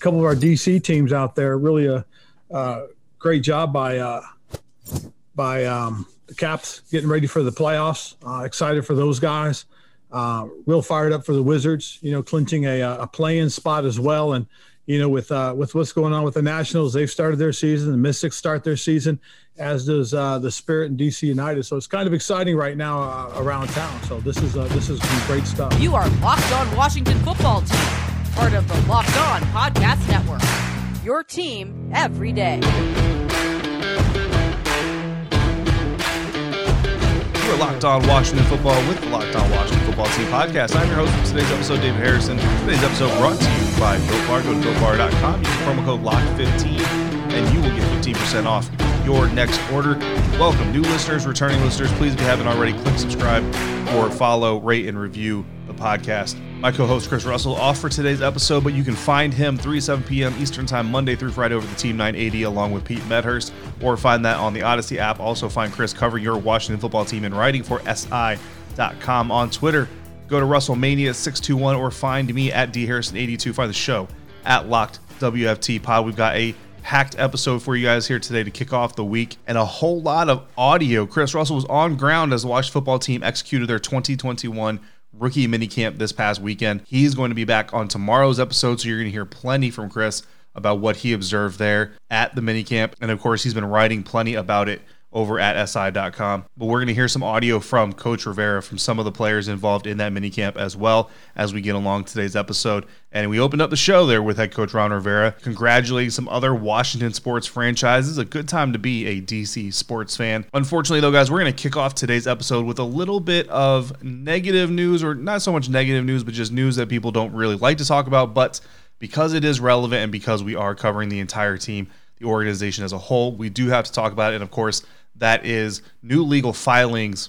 couple of our DC teams out there. Really a great job by the Caps getting ready for the playoffs. Excited for those guys. Real fired up for the Wizards, clinching a play-in spot as well. And, with what's going on with the Nationals, they've started their season. The Mystics start their season, as does the Spirit and DC United. So it's kind of exciting right now around town. So this is great stuff. You are Locked On Washington Football Team, part of the Locked On Podcast Network, your team every day. Locked On Washington Football with the Locked On Washington Football Team Podcast. I'm your host for today's episode, David Harrison. Today's episode brought to you by Built Bar. Go to BuiltBar.com. Use the promo code LOCK15 and you will get 15% off your next order. Welcome new listeners, returning listeners. Please, if you haven't already, click subscribe or follow, rate, and review the podcast. My co-host Chris Russell off for today's episode, but you can find him 3 to 7 p.m. Eastern Time, Monday through Friday over the Team 980 along with Pete Medhurst, or find that on the Odyssey app. Also find Chris covering your Washington Football Team in writing for SI.com on Twitter. Go to RussellMania621 or find me at DHarrison82. Find the show at Locked WFT Pod. We've got a packed episode for you guys here today to kick off the week and a whole lot of audio. Chris Russell was on ground as the Washington Football Team executed their 2021 rookie minicamp this past weekend. He's going to be back on tomorrow's episode, so you're going to hear plenty from Chris about what he observed there at the minicamp. And of course, he's been writing plenty about it over at SI.com. But we're going to hear some audio from Coach Rivera, from some of the players involved in that minicamp as well as we get along today's episode. And we opened up the show there with head coach Ron Rivera, congratulating some other Washington sports franchises. A good time to be a DC sports fan. Unfortunately, though, guys, we're going to kick off today's episode with a little bit of negative news, or not so much negative news, but just news that people don't really like to talk about. But because it is relevant and because we are covering the entire team, the organization as a whole, we do have to talk about it. And of course, that is new legal filings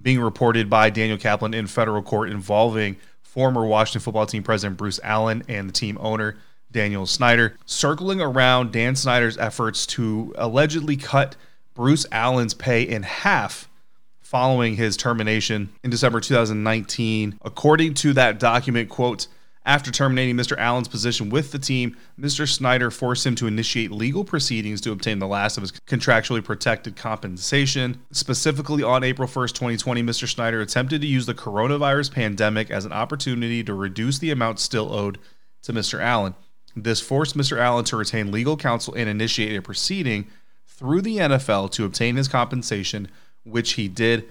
being reported by Daniel Kaplan in federal court involving former Washington Football Team president Bruce Allen and the team owner Daniel Snyder, circling around Dan Snyder's efforts to allegedly cut Bruce Allen's pay in half following his termination in December 2019. According to that document, quote, "After terminating Mr. Allen's position with the team, Mr. Snyder forced him to initiate legal proceedings to obtain the last of his contractually protected compensation. Specifically, on April 1st, 2020, Mr. Snyder attempted to use the coronavirus pandemic as an opportunity to reduce the amount still owed to Mr. Allen. This forced Mr. Allen to retain legal counsel and initiate a proceeding through the NFL to obtain his compensation, which he did."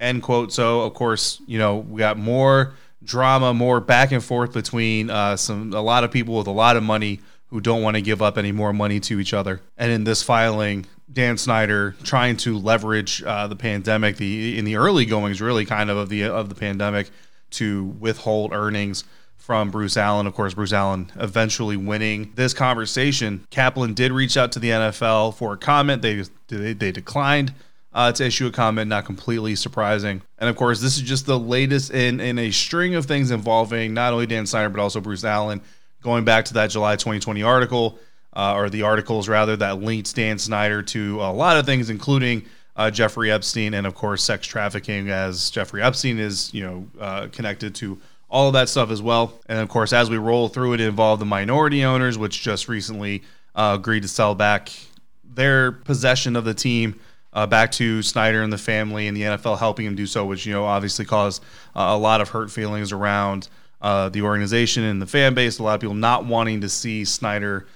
End quote. So, of course, we got more drama, more back and forth between a lot of people with a lot of money who don't want to give up any more money to each other. And in this filing, Dan Snyder trying to leverage the pandemic, in the early goings, really kind of the pandemic, to withhold earnings from Bruce Allen. Of course, Bruce Allen eventually winning this conversation. Kaplan did reach out to the NFL for a comment. They declined to issue a comment, not completely surprising. And of course, this is just the latest in a string of things involving not only Dan Snyder, but also Bruce Allen, going back to that July 2020 article, or the articles rather, that linked Dan Snyder to a lot of things, including Jeffrey Epstein and, of course, sex trafficking, as Jeffrey Epstein is, connected to all of that stuff as well. And of course, as we roll through it, involved the minority owners, which just recently agreed to sell back their possession of the team back to Snyder and the family, and the NFL helping him do so, which, obviously caused a lot of hurt feelings around the organization and the fan base. A lot of people not wanting to see Snyder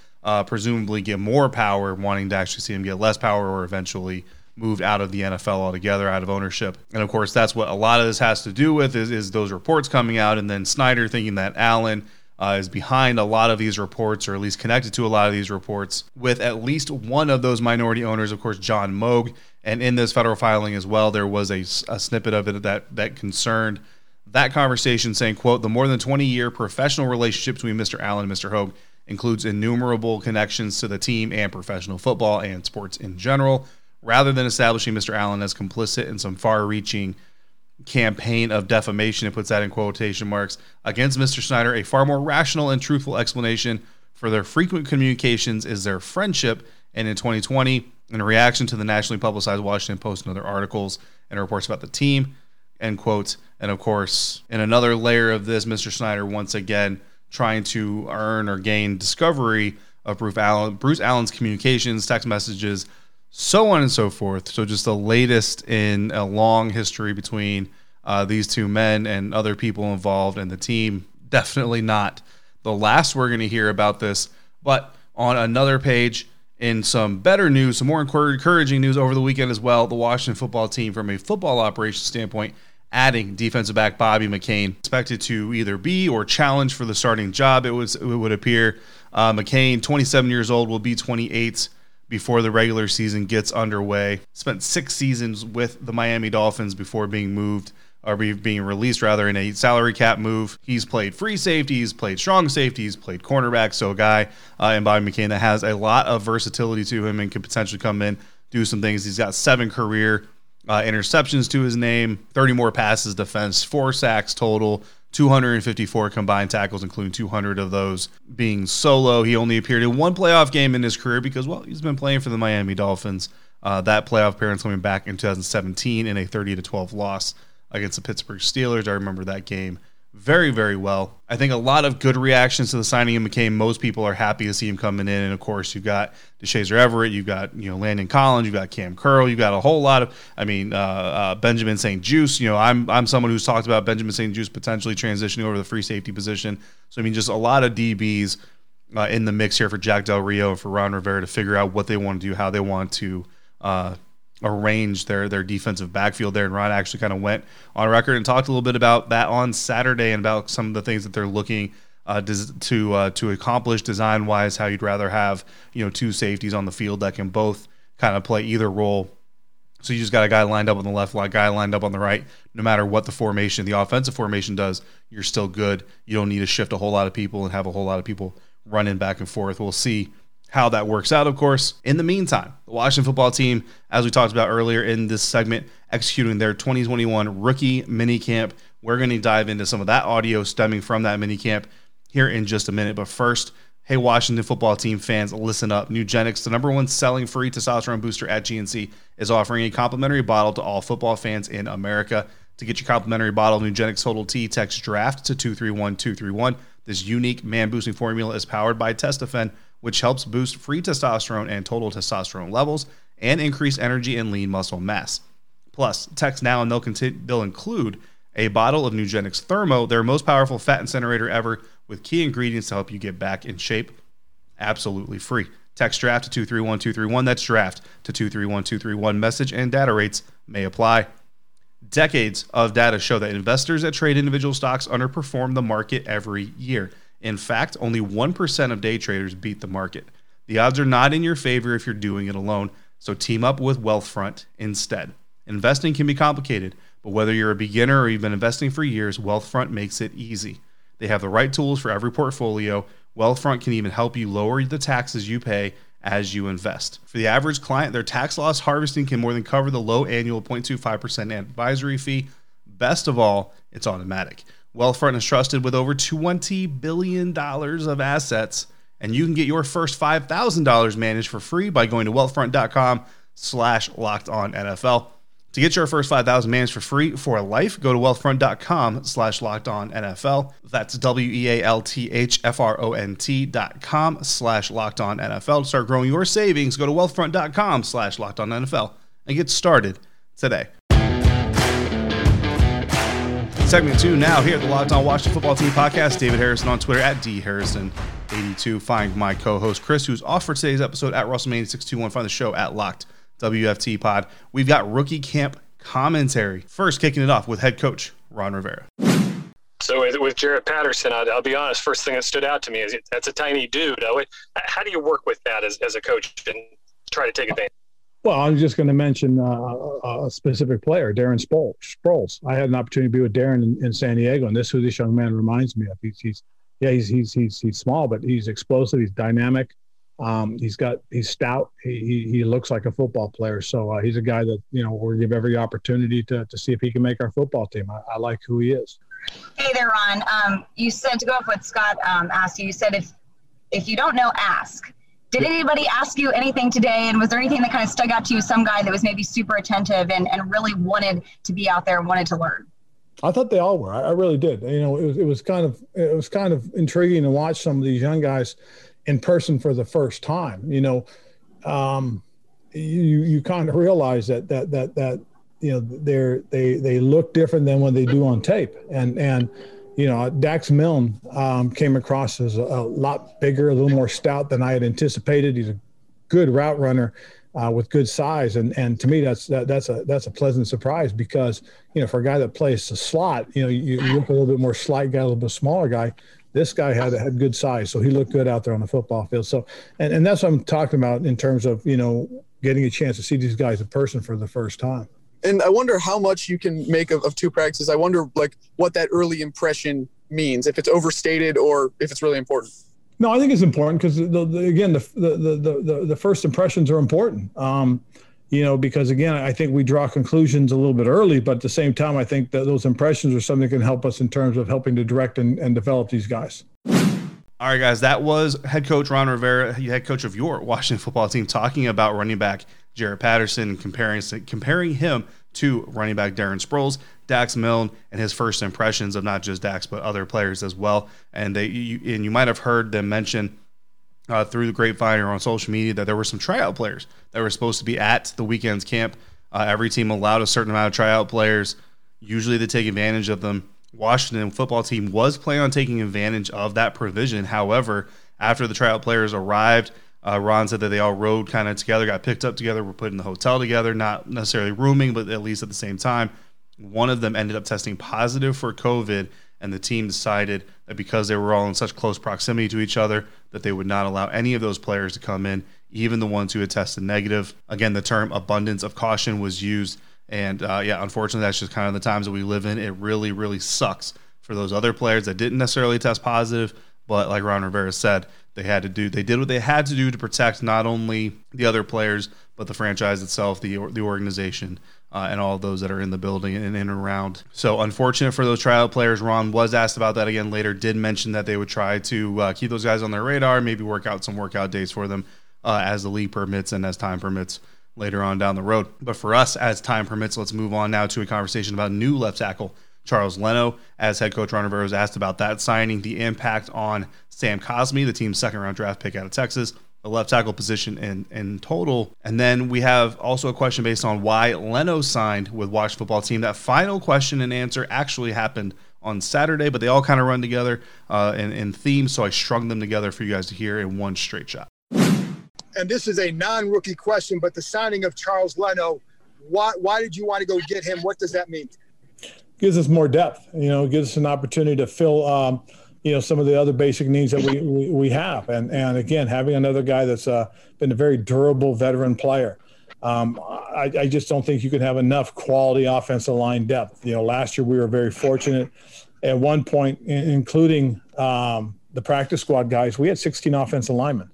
presumably get more power, wanting to actually see him get less power, or eventually moved out of the NFL altogether, out of ownership. And of course, that's what a lot of this has to do with is those reports coming out, and then Snyder thinking that Allen is behind a lot of these reports, or at least connected to a lot of these reports, with at least one of those minority owners, of course, John Moog. And in this federal filing as well, there was a snippet of it that concerned that conversation, saying, quote, "The more than 20-year professional relationship between Mr. Allen and Mr. Hogue includes innumerable connections to the team and professional football and sports in general, rather than establishing Mr. Allen as complicit in some far-reaching campaign of defamation, it puts that in quotation marks, against Mr. Snyder. A far more rational and truthful explanation for their frequent communications is their friendship. And in 2020, in reaction to the nationally publicized Washington Post and other articles and reports about the team, end quotes. And of course, in another layer of this, Mr. Snyder once again trying to earn or gain discovery of Bruce Allen's communications, text messages, so on and so forth. So just the latest in a long history between these two men and other people involved in the team. Definitely not the last we're going to hear about this. But on another page, in some better news, some more encouraging news over the weekend as well, the Washington Football Team, from a football operations standpoint, adding defensive back Bobby McCain, expected to either be or challenge for the starting job, it would appear. McCain, 27 years old, will be 28 before the regular season gets underway. Spent 6 seasons with the Miami Dolphins before being released in a salary cap move. He's played free safety, he's played strong safety, he's played cornerback. So a guy in Bobby McCain that has a lot of versatility to him and could potentially come in, do some things. He's got 7 career interceptions to his name, 30 more passes defense, 4 sacks total, 254 combined tackles, including 200 of those being solo. He only appeared in 1 playoff game in his career because, well, he's been playing for the Miami Dolphins. That playoff appearance coming back in 2017 in a 30-12 loss against the Pittsburgh Steelers. I remember that game very, very well. I think a lot of good reactions to the signing of McCain. Most people are happy to see him coming in. And of course, you've got DeShazer Everett, you've got Landon Collins, you've got Cam Curl, you've got a whole lot of, Benjamin St-Juste. I'm someone who's talked about Benjamin St-Juste potentially transitioning over to the free safety position. So just a lot of DBs in the mix here for Jack Del Rio and for Ron Rivera to figure out what they want to do, how they want to arrange their defensive backfield there. And Ron actually kind of went on record and talked a little bit about that on Saturday and about some of the things that they're looking to accomplish design-wise, how you'd rather have 2 safeties on the field that can both kind of play either role. So you just got a guy lined up on the left, a guy lined up on the right. No matter what the formation, the offensive formation does, you're still good. You don't need to shift a whole lot of people and have a whole lot of people running back and forth. We'll see how that works out, of course. In the meantime, the Washington Football Team, as we talked about earlier in this segment, executing their 2021 rookie minicamp. We're going to dive into some of that audio stemming from that minicamp here in just a minute. But first, hey, Washington Football Team fans, listen up. Nugenix, the #1 selling free testosterone booster at GNC, is offering a complimentary bottle to all football fans in America. To get your complimentary bottle of Nugenix Total T, text DRAFT to 231231. This unique man-boosting formula is powered by TestaFen, which helps boost free testosterone and total testosterone levels and increase energy and lean muscle mass. Plus, text now and they'll include a bottle of Nugenix Thermo, their most powerful fat incinerator ever, with key ingredients to help you get back in shape, absolutely free. Text DRAFT to 231231. That's DRAFT to 231231. Message and data rates may apply. Decades of data show that investors that trade individual stocks underperform the market every year. In fact, only 1% of day traders beat the market. The odds are not in your favor if you're doing it alone, so team up with Wealthfront instead. Investing can be complicated, but whether you're a beginner or you've been investing for years, Wealthfront makes it easy. They have the right tools for every portfolio. Wealthfront can even help you lower the taxes you pay as you invest. For the average client, their tax loss harvesting can more than cover the low annual 0.25% advisory fee. Best of all, it's automatic. Wealthfront is trusted with over $20 billion of assets, and you can get your first $5,000 managed for free by going to wealthfront.com/LockedOnNFL. To get your first $5,000 managed for free for life, go to wealthfront.com/LockedOnNFL. That's WEALTHFRONT.com/LockedOnNFL. To start growing your savings, go to wealthfront.com/LockedOnNFL and get started today. Segment 2 now here at the Locked On Washington Football Team Podcast. David Harrison on Twitter at DHarrison82. Find my co-host Chris, who's off for today's episode, at RussellMania621. Find the show at Locked WFT Pod. We've got rookie camp commentary. First, kicking it off with head coach Ron Rivera. So with Jarrett Patterson, I'll be honest, first thing that stood out to me is that's a tiny dude. How do you work with that as a coach and try to take advantage? Well, I'm just going to mention a specific player, Darren Sproles. I had an opportunity to be with Darren in San Diego, and this is who this young man reminds me of. He's yeah, he's small, but he's explosive. He's dynamic. He's stout. He looks like a football player. So he's a guy that, you know, we'll give every opportunity to see if he can make our football team. I like who he is. Hey there, Ron. You said to go off what Scott asked you. You said if you don't know, ask. Did anybody ask you anything today? And was there anything that kind of stuck out to you? Some guy that was maybe super attentive and really wanted to be out there and wanted to learn. I thought they all were. I really did. You know, it was kind of intriguing to watch some of these young guys in person for the first time. You know, you kind of realize that you know, they look different than what they do on tape. And you know, Dax Milne came across as a lot bigger, a little more stout than I had anticipated. He's a good route runner with good size, and to me that's a pleasant surprise, because, you know, for a guy that plays the slot, you know, you look a little bit more slight guy, a little bit smaller guy. This guy had good size, so he looked good out there on the football field. So and that's what I'm talking about in terms of, you know, getting a chance to see these guys in person for the first time. And I wonder how much you can make of two practices. I wonder, like, what that early impression means, if it's overstated or if it's really important. No, I think it's important, because the first impressions are important. You know, because again, I think we draw conclusions a little bit early, but at the same time, I think that those impressions are something that can help us in terms of helping to direct and develop these guys. All right, guys, that was head coach Ron Rivera, head coach of your Washington football team, talking about running back Jarrett Patterson, comparing him to running back Darren Sproles, Dax Milne, and his first impressions of not just Dax, but other players as well. And you might have heard them mention through the grapevine or on social media that there were some tryout players that were supposed to be at the weekend's camp. Every team allowed a certain amount of tryout players. Usually they take advantage of them. Washington football team was planning on taking advantage of that provision. However, after the tryout players arrived, Ron said that they all rode kind of together, got picked up together, were put in the hotel together, not necessarily rooming, but at least at the same time. One of them ended up testing positive for COVID, and the team decided that because they were all in such close proximity to each other, that they would not allow any of those players to come in, even the ones who had tested negative. Again, the term abundance of caution was used. And, unfortunately, that's just kind of the times that we live in. It really, really sucks for those other players that didn't necessarily test positive. But like Ron Rivera said, they did what they had to do to protect not only the other players, but the franchise itself, the organization, and all those that are in the building and in and around. So unfortunate for those tryout players. Ron was asked about that again later, did mention that they would try to keep those guys on their radar, maybe work out some workout days for them as the league permits and as time permits later on down the road. But for us, as time permits, let's move on now to a conversation about new left tackle Charles Leno. As head coach Ron Rivera was asked about that signing, the impact on Sam Cosmi, the team's second-round draft pick out of Texas, the left tackle position in total. And then we have also a question based on why Leno signed with Washington football team. That final question and answer actually happened on Saturday, but they all kind of run together in theme, so I strung them together for you guys to hear in one straight shot. And this is a non-rookie question, but the signing of Charles Leno, why did you want to go get him? What does that mean? Gives us more depth. You know, gives us an opportunity to fill, you know, some of the other basic needs that we have. And again, having another guy that's been a very durable veteran player. I just don't think you can have enough quality offensive line depth. You know, last year we were very fortunate. At one point, including the practice squad guys, we had 16 offensive linemen.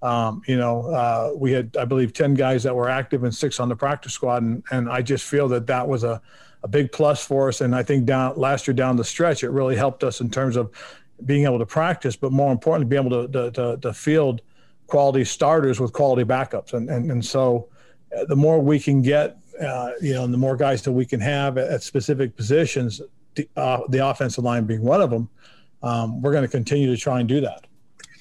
We had, I believe, 10 guys that were active and 6 on the practice squad. And I just feel that was a big plus for us. And I think last year down the stretch, it really helped us in terms of being able to practice, but more importantly, be able to field quality starters with quality backups. And so the more we can get, and the more guys that we can have at specific positions, the offensive line being one of them, we're going to continue to try and do that.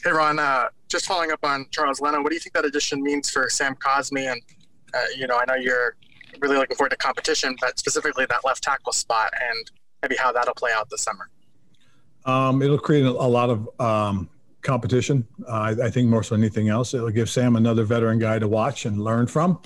Hey, Ron, just following up on Charles Leno, what do you think that addition means for Sam Cosmi? And, I know you're really looking forward to competition, but specifically that left tackle spot and maybe how that'll play out this summer. It'll create a lot of competition. I think more so than anything else, it'll give Sam another veteran guy to watch and learn from.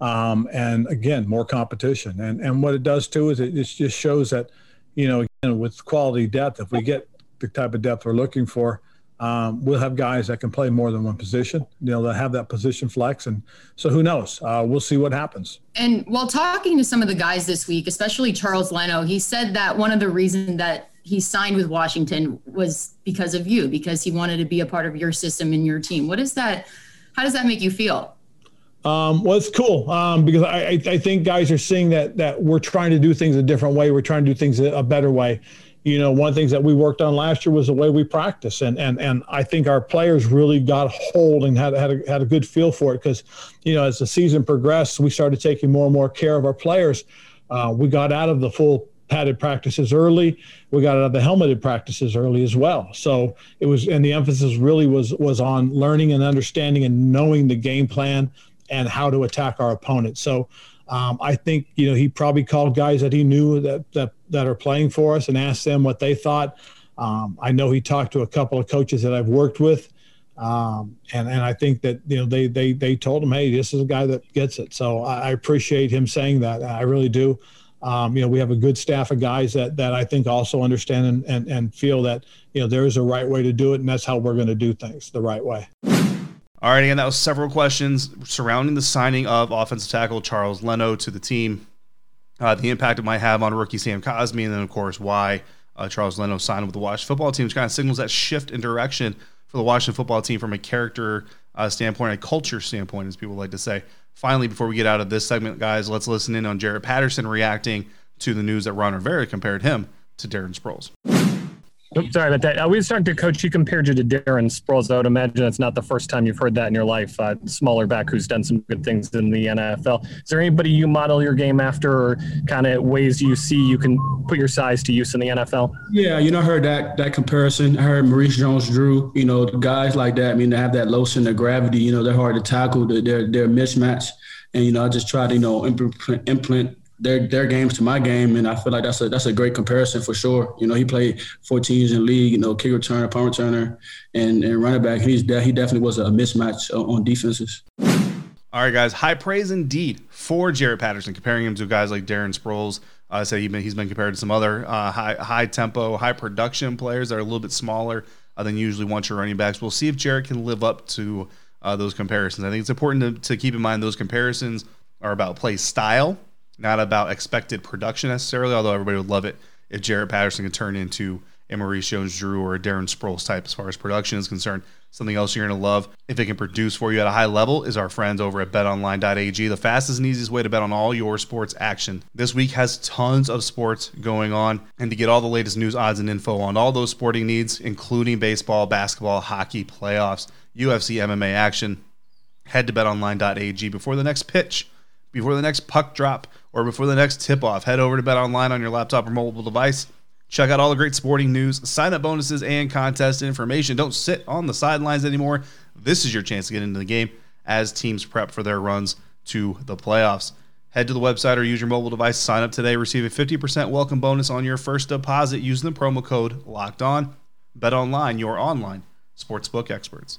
And again, more competition. And what it does too is it just shows that, you know, again, with quality depth, if we get the type of depth we're looking for, we'll have guys that can play more than one position. You know, they'll have that position flex. And so who knows? We'll see what happens. And while talking to some of the guys this week, especially Charles Leno, he said that one of the reasons that he signed with Washington was because of you, because he wanted to be a part of your system and your team. What is that? How does that make you feel? Well, it's cool because I think guys are seeing that we're trying to do things a different way. We're trying to do things a better way. You know, one of the things that we worked on last year was the way we practice. And I think our players really got hold and had a good feel for it because, you know, as the season progressed, we started taking more and more care of our players. We got out of the full padded practices early. We got out of the helmeted practices early as well. So it was, and the emphasis really was on learning and understanding and knowing the game plan and how to attack our opponent. So I think, you know, he probably called guys that he knew that are playing for us and asked them what they thought. I know he talked to a couple of coaches that I've worked with. And I think that, you know, they told him, hey, this is a guy that gets it. So I appreciate him saying that. I really do. You know, we have a good staff of guys that I think also understand and feel that, you know, there is a right way to do it. And that's how we're going to do things the right way. All right, again, that was several questions surrounding the signing of offensive tackle Charles Leno to the team, the impact it might have on rookie Sam Cosmi, and then, of course, why Charles Leno signed with the Washington Football Team, which kind of signals that shift in direction for the Washington Football Team from a character standpoint, a culture standpoint, as people like to say. Finally, before we get out of this segment, guys, let's listen in on Jarrett Patterson reacting to the news that Ron Rivera compared him to Darren Sproles. Oops, sorry about that. We was talking to Coach. He compared you to Darren Sproles. I would imagine it's not the first time you've heard that in your life. Smaller back who's done some good things in the NFL. Is there anybody you model your game after, or kind of ways you see you can put your size to use in the NFL? Yeah, you know, I heard that comparison. I heard Maurice Jones-Drew. You know, guys like that. I mean, they have that low center of gravity. You know, they're hard to tackle. They're mismatched. And you know, I just try to, you know, implement their games to my game, and I feel like that's a great comparison for sure. You know, he played four teams in the league, you know, kick returner, punt returner, and running back. He definitely was a mismatch on defenses. All right, guys, high praise indeed for Jarrett Patterson, comparing him to guys like Darren Sproles. So he's been compared to some other high tempo, high production players that are a little bit smaller than usually want your running backs. We'll see if Jarrett can live up to those comparisons. I think it's important to keep in mind those comparisons are about play style, not about expected production necessarily, although everybody would love it if Jarrett Patterson could turn into a Maurice Jones-Drew or a Darren Sproles type as far as production is concerned. Something else you're going to love if they can produce for you at a high level is our friends over at BetOnline.ag, the fastest and easiest way to bet on all your sports action. This week has tons of sports going on, and to get all the latest news, odds, and info on all those sporting needs, including baseball, basketball, hockey, playoffs, UFC, MMA action, head to BetOnline.ag before the next pitch, before the next puck drop, or before the next tip-off. Head over to BetOnline on your laptop or mobile device. Check out all the great sporting news, sign-up bonuses, and contest information. Don't sit on the sidelines anymore. This is your chance to get into the game as teams prep for their runs to the playoffs. Head to the website or use your mobile device. Sign up today. Receive a 50% welcome bonus on your first deposit using the promo code LOCKEDON. BetOnline, your online sportsbook experts.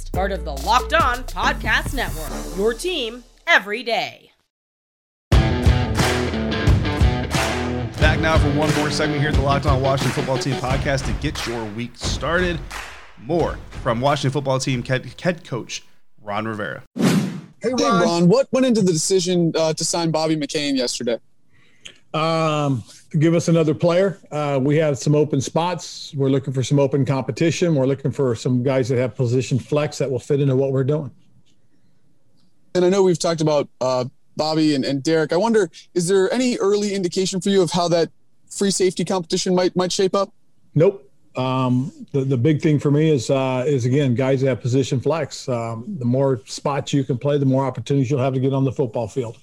Part of the Locked On Podcast Network, your team every day. Back now for one more segment here at the Locked On Washington Football Team Podcast to get your week started. More from Washington Football Team head coach Ron Rivera. Hey, Ron, what went into the decision to sign Bobby McCain yesterday? Give us another player. We have some open spots. We're looking for some open competition. We're looking for some guys that have position flex that will fit into what we're doing. And I know we've talked about Bobby and Derek. I wonder, is there any early indication for you of how that free safety competition might shape up? Nope. The big thing for me is again, guys that have position flex. The more spots you can play, the more opportunities you'll have to get on the football field.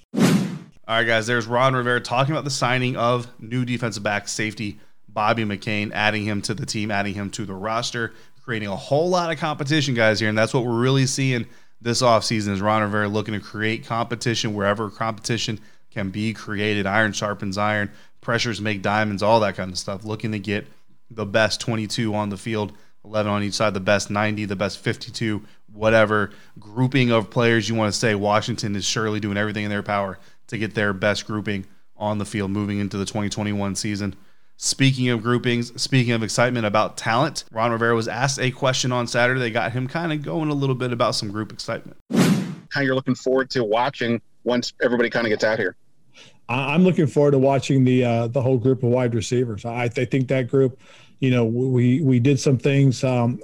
All right, guys, there's Ron Rivera talking about the signing of new defensive back safety Bobby McCain, adding him to the team, adding him to the roster, creating a whole lot of competition, guys, here. And that's what we're really seeing this offseason is Ron Rivera looking to create competition wherever competition can be created. Iron sharpens iron, pressures make diamonds, all that kind of stuff, looking to get the best 22 on the field, 11 on each side, the best 90, the best 52, whatever grouping of players you want to say. Washington is surely doing everything in their power to get their best grouping on the field moving into the 2021 season. Speaking of groupings, speaking of excitement about talent, Ron Rivera was asked a question on Saturday. They got him kind of going a little bit about some group excitement. How you're looking forward to watching once everybody kind of gets out here? I'm looking forward to watching the whole group of wide receivers. I think that group, you know, we did some things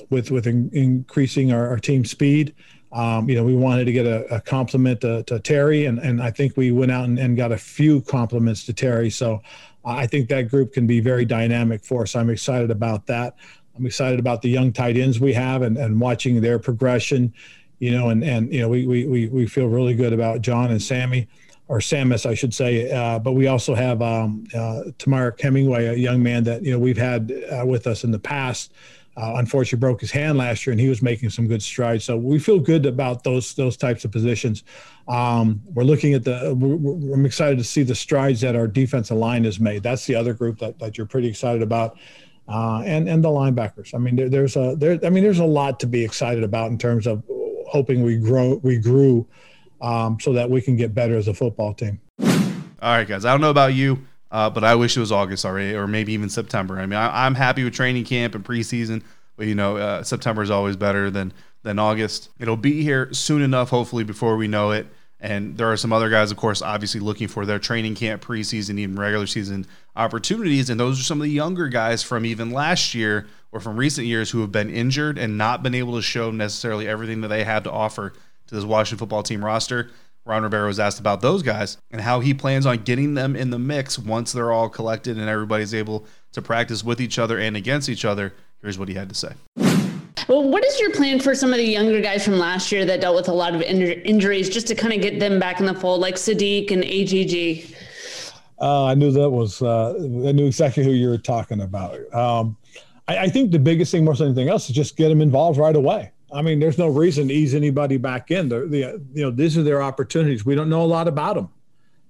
with increasing our team speed. You know, we wanted to get a compliment to Terry, and I think we went out and got a few compliments to Terry. So I think that group can be very dynamic for us. I'm excited about that. I'm excited about the young tight ends we have and watching their progression, you know, and you know, we feel really good about John and Sammy. Or Sammis, I should say, but we also have Tamarick Hemingway, a young man that, you know, we've had with us in the past. Unfortunately, broke his hand last year, and he was making some good strides. So we feel good about those types of positions. We're looking at I'm excited to see the strides that our defensive line has made. That's the other group that you're pretty excited about, and the linebackers. I mean, there's a lot to be excited about in terms of hoping we grew. So that we can get better as a football team. All right, guys. I don't know about you, but I wish it was August already, or maybe even September. I mean, I'm happy with training camp and preseason, but you know, September is always better than August. It'll be here soon enough, hopefully, before we know it. And there are some other guys, of course, obviously looking for their training camp, preseason, even regular season opportunities. And those are some of the younger guys from even last year or from recent years who have been injured and not been able to show necessarily everything that they had to offer to this Washington football team roster. Ron Rivera was asked about those guys and how he plans on getting them in the mix once they're all collected and everybody's able to practice with each other and against each other. Here's what he had to say. Well, what is your plan for some of the younger guys from last year that dealt with a lot of injuries just to kind of get them back in the fold, like Sadiq and AGG? I knew exactly who you were talking about. I think the biggest thing more than anything else is just get them involved right away. I mean, there's no reason to ease anybody back in. You know, these are their opportunities. We don't know a lot about them.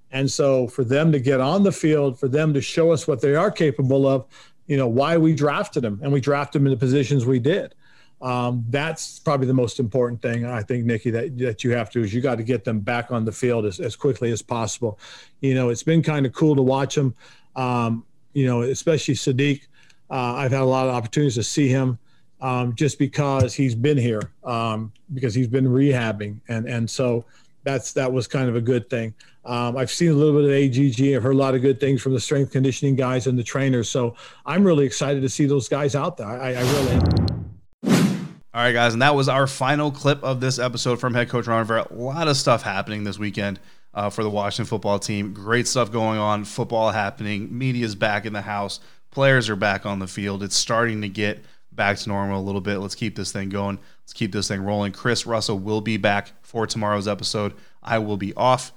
And so for them to get on the field, for them to show us what they are capable of, you know, why we drafted them, and we drafted them in the positions we did. That's probably the most important thing, I think, Nikki, that you have to is you got to get them back on the field as quickly as possible. You know, it's been kind of cool to watch them, you know, especially Sadiq. I've had a lot of opportunities to see him. Just because he's been here, because he's been rehabbing. And so that was kind of a good thing. I've seen a little bit of AGG. I've heard a lot of good things from the strength conditioning guys and the trainers. So I'm really excited to see those guys out there. I really am. All right, guys. And that was our final clip of this episode from head coach Ron Rivera. A lot of stuff happening this weekend for the Washington football team. Great stuff going on, football happening. Media's back in the house. Players are back on the field. It's starting to get back to normal a little bit. Let's keep this thing going. Let's keep this thing rolling. Chris Russell will be back for tomorrow's episode. I will be off,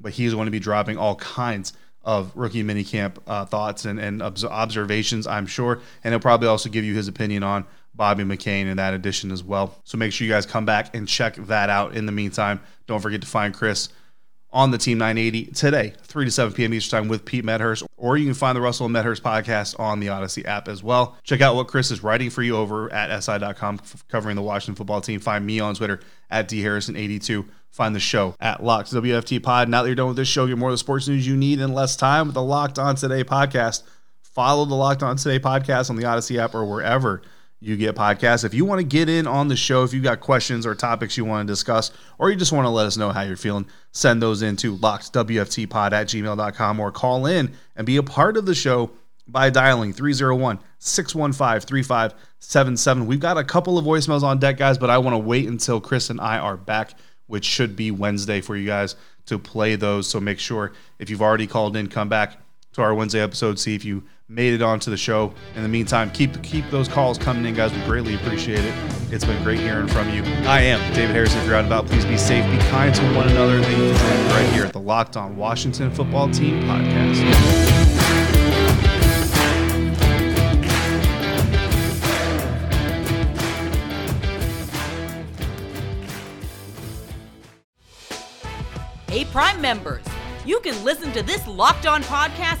but he's going to be dropping all kinds of rookie minicamp thoughts and observations, I'm sure. And he'll probably also give you his opinion on Bobby McCain in that edition as well. So make sure you guys come back and check that out. In the meantime, don't forget to find Chris on the Team 980 today, 3 to 7 p.m. Eastern time with Pete Medhurst, or you can find the Russell and Medhurst podcast on the Odyssey app as well. Check out what Chris is writing for you over at SI.com covering the Washington football team. Find me on Twitter at DHarrison82. Find the show at Locked WFT Pod. Now that you're done with this show, get more of the sports news you need in less time with the Locked On Today podcast. Follow the Locked On Today podcast on the Odyssey app or wherever you get podcasts. If you want to get in on the show, if you've got questions or topics you want to discuss, or you just want to let us know how you're feeling, send those in to lockedwftpod@gmail.com or call in and be a part of the show by dialing 301-615-3577. We've got a couple of voicemails on deck, guys, but I want to wait until Chris and I are back, which should be Wednesday for you guys to play those. So make sure if you've already called in, come back to our Wednesday episode, see if you made it onto the show. In the meantime, keep those calls coming in, guys. We greatly appreciate it. It's been great hearing from you. I am David Harrison. If you're out and about, please be safe, be kind to one another. Thank you for joining me right here at the Locked On Washington Football Team podcast. Hey, Prime members. You can listen to this Locked On podcast